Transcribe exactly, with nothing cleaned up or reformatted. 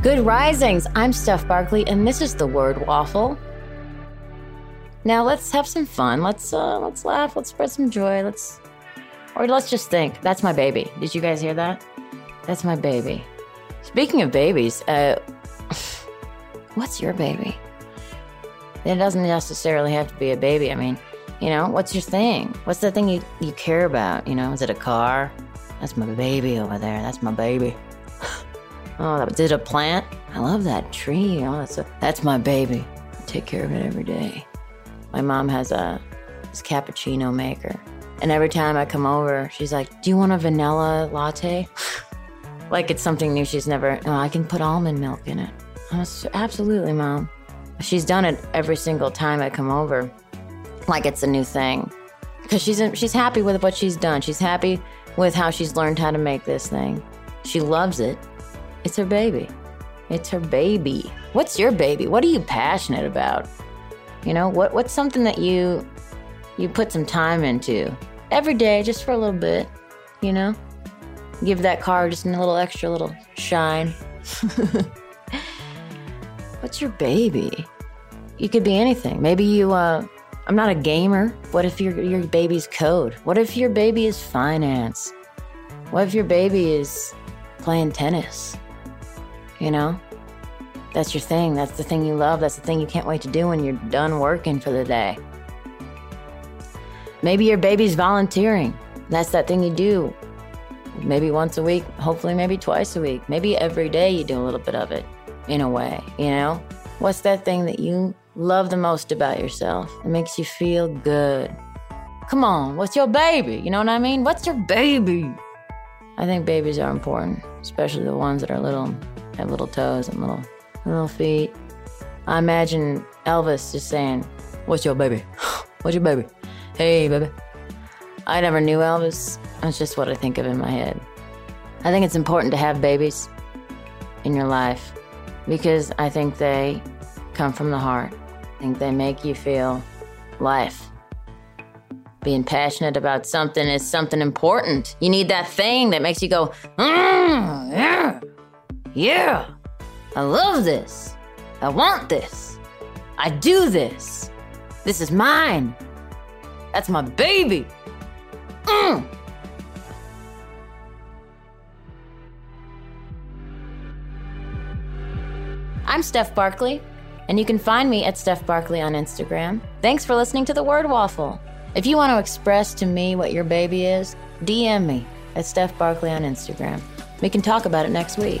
Good risings. I'm Steph Barkley, and this is the Word Waffle. Now let's have some fun. Let's uh, let's laugh. Let's spread some joy. Let's, or let's just think. That's my baby. Did you guys hear that? That's my baby. Speaking of babies, uh, what's your baby? It doesn't necessarily have to be a baby. I mean, you know, what's your thing? What's the thing you, you care about? You know, is it a car? That's my baby over there. That's my baby. Oh, that did a plant? I love that tree. Oh, that's a, that's my baby. I take care of it every day. My mom has a this cappuccino maker, and every time I come over, she's like, "Do you want a vanilla latte?" Like it's something new. She's never. Oh, I can put almond milk in it. I was, absolutely, Mom. She's done it every single time I come over, like it's a new thing, because she's she's happy with what she's done. She's happy with how she's learned how to make this thing. She loves it. It's her baby. It's her baby. What's your baby? What are you passionate about? You know, what? what's something that you you put some time into every day, just for a little bit, you know? Give that car just a little extra little shine. What's your baby? You could be anything. Maybe you, uh, I'm not a gamer. What if your your baby's code? What if your baby is finance? What if your baby is playing tennis? You know, that's your thing. That's the thing you love. That's the thing you can't wait to do when you're done working for the day. Maybe your baby's volunteering. That's that thing you do maybe once a week, hopefully maybe twice a week. Maybe every day you do a little bit of it in a way, you know? What's that thing that you love the most about yourself? It makes you feel good. Come on, what's your baby? You know what I mean? What's your baby? I think babies are important, especially the ones that are little. Have little toes and little little feet. I imagine Elvis just saying, "What's your baby? What's your baby? Hey, baby." I never knew Elvis. That's just what I think of in my head. I think it's important to have babies in your life because I think they come from the heart. I think they make you feel life. Being passionate about something is something important. You need that thing that makes you go, mm, yeah. Yeah, I love this. I want this. I do this. This is mine. That's my baby. Mm. I'm Steph Barkley, and you can find me at Steph Barkley on Instagram. Thanks for listening to The Word Waffle. If you want to express to me what your baby is, D M me at Steph Barkley on Instagram. We can talk about it next week.